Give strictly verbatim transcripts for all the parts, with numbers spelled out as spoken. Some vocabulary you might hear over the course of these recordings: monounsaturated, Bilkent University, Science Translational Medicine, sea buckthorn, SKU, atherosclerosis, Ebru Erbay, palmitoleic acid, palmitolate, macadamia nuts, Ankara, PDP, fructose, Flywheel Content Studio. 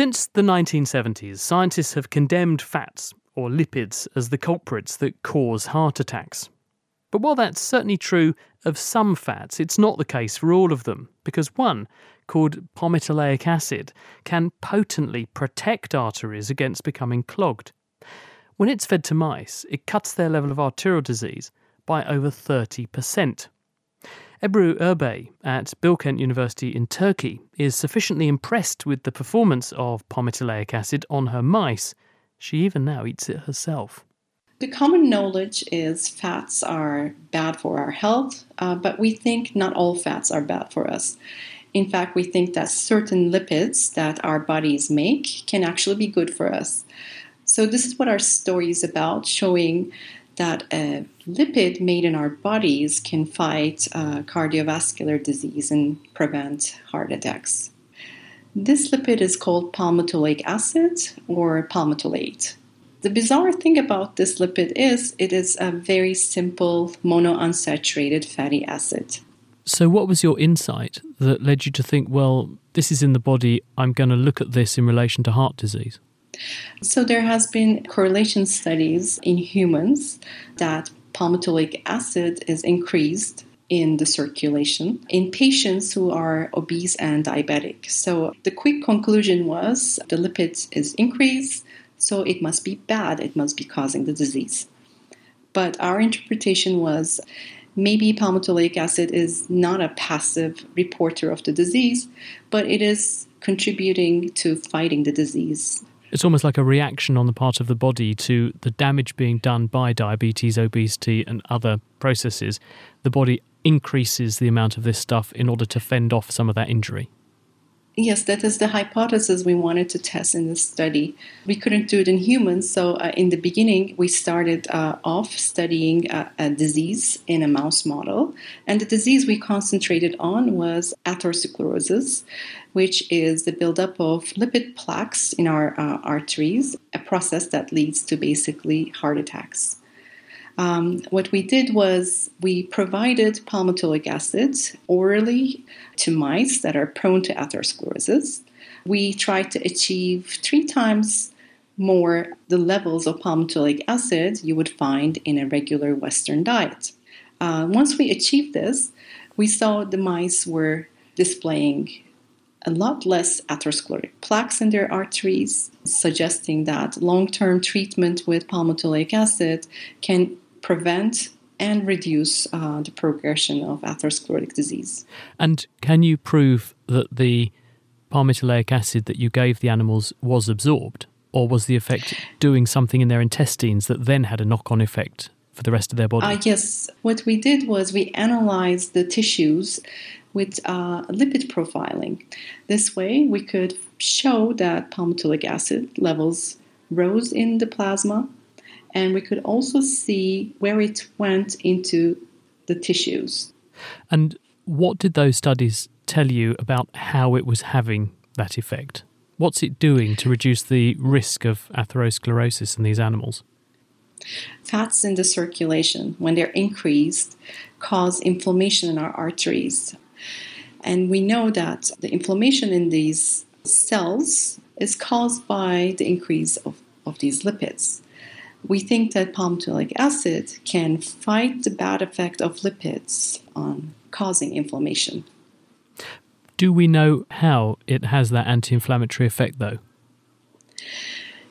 Since the nineteen seventies, scientists have condemned fats, or lipids, as the culprits that cause heart attacks. But while that's certainly true of some fats, it's not the case for all of them, because one, called palmitoleic acid, can potently protect arteries against becoming clogged. When it's fed to mice, it cuts their level of arterial disease by over thirty percent. Ebru Erbay at Bilkent University in Turkey is sufficiently impressed with the performance of palmitoleic acid on her mice, she even now eats it herself. The common knowledge is fats are bad for our health, uh, but we think not all fats are bad for us. In fact, we think that certain lipids that our bodies make can actually be good for us. So this is what our story is about, showing that a lipid made in our bodies can fight uh, cardiovascular disease and prevent heart attacks. This lipid is called palmitoleic acid or palmitolate. The bizarre thing about this lipid is it is a very simple monounsaturated fatty acid. So what was your insight that led you to think, well, this is in the body, I'm going to look at this in relation to heart disease? So there has been correlation studies in humans that palmitoleic acid is increased in the circulation in patients who are obese and diabetic. So the quick conclusion was the lipid is increased, so it must be bad, it must be causing the disease. But our interpretation was maybe palmitoleic acid is not a passive reporter of the disease, but it is contributing to fighting the disease. It's almost like a reaction on the part of the body to the damage being done by diabetes, obesity and other processes. The body increases the amount of this stuff in order to fend off some of that injury. Yes, that is the hypothesis we wanted to test in this study. We couldn't do it in humans, so uh, in the beginning we started uh, off studying a, a disease in a mouse model. And the disease we concentrated on was atherosclerosis, which is the buildup of lipid plaques in our uh, arteries, a process that leads to basically heart attacks. Um, what we did was we provided palmitoleic acid orally to mice that are prone to atherosclerosis. We tried to achieve three times more the levels of palmitoleic acid you would find in a regular Western diet. Uh, once we achieved this, we saw the mice were displaying a lot less atherosclerotic plaques in their arteries, suggesting that long-term treatment with palmitoleic acid can prevent and reduce uh, the progression of atherosclerotic disease. And can you prove that the palmitoleic acid that you gave the animals was absorbed, or was the effect doing something in their intestines that then had a knock-on effect for the rest of their body? Uh, yes. What we did was we analyzed the tissues with uh, lipid profiling. This way, we could show that palmitoleic acid levels rose in the plasma, and we could also see where it went into the tissues. And what did those studies tell you about how it was having that effect? What's it doing to reduce the risk of atherosclerosis in these animals? Fats in the circulation, when they're increased, cause inflammation in our arteries. And we know that the inflammation in these cells is caused by the increase of, of these lipids. We think that palmitoleic acid can fight the bad effect of lipids on causing inflammation. Do we know how it has that anti-inflammatory effect, though?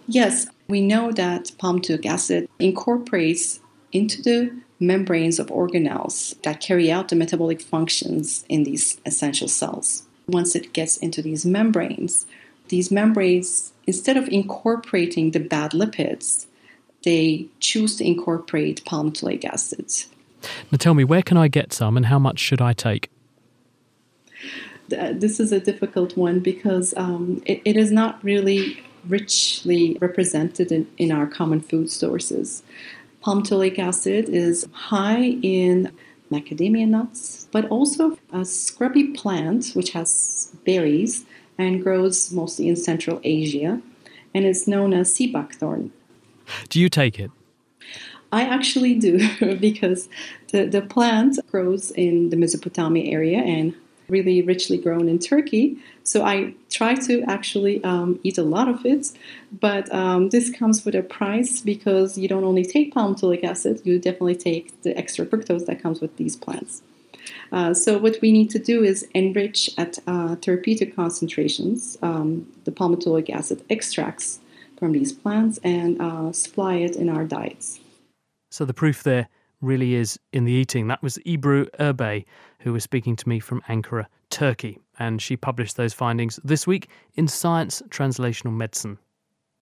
Yes, we know that palmitoleic acid incorporates into the membranes of organelles that carry out the metabolic functions in these essential cells. Once it gets into these membranes, these membranes, instead of incorporating the bad lipids, they choose to incorporate palmitoleic acid. Now tell me, where can I get some and how much should I take? This is a difficult one because um, it, it is not really richly represented in, in our common food sources. Palmitoleic acid is high in macadamia nuts, but also a scrubby plant which has berries and grows mostly in Central Asia, and it's known as sea buckthorn. Do you take it? I actually do, because the, the plant grows in the Mesopotamia area and really richly grown in Turkey. So I try to actually um, eat a lot of it. But um, this comes with a price because you don't only take palmitoleic acid, you definitely take the extra fructose that comes with these plants. Uh, so what we need to do is enrich at uh, therapeutic concentrations um, the palmitoleic acid extracts from these plants and uh, supply it in our diets. So the proof there really is in the eating. That was Ebru Erbay, who was speaking to me from Ankara, Turkey, and she published those findings this week in Science Translational Medicine.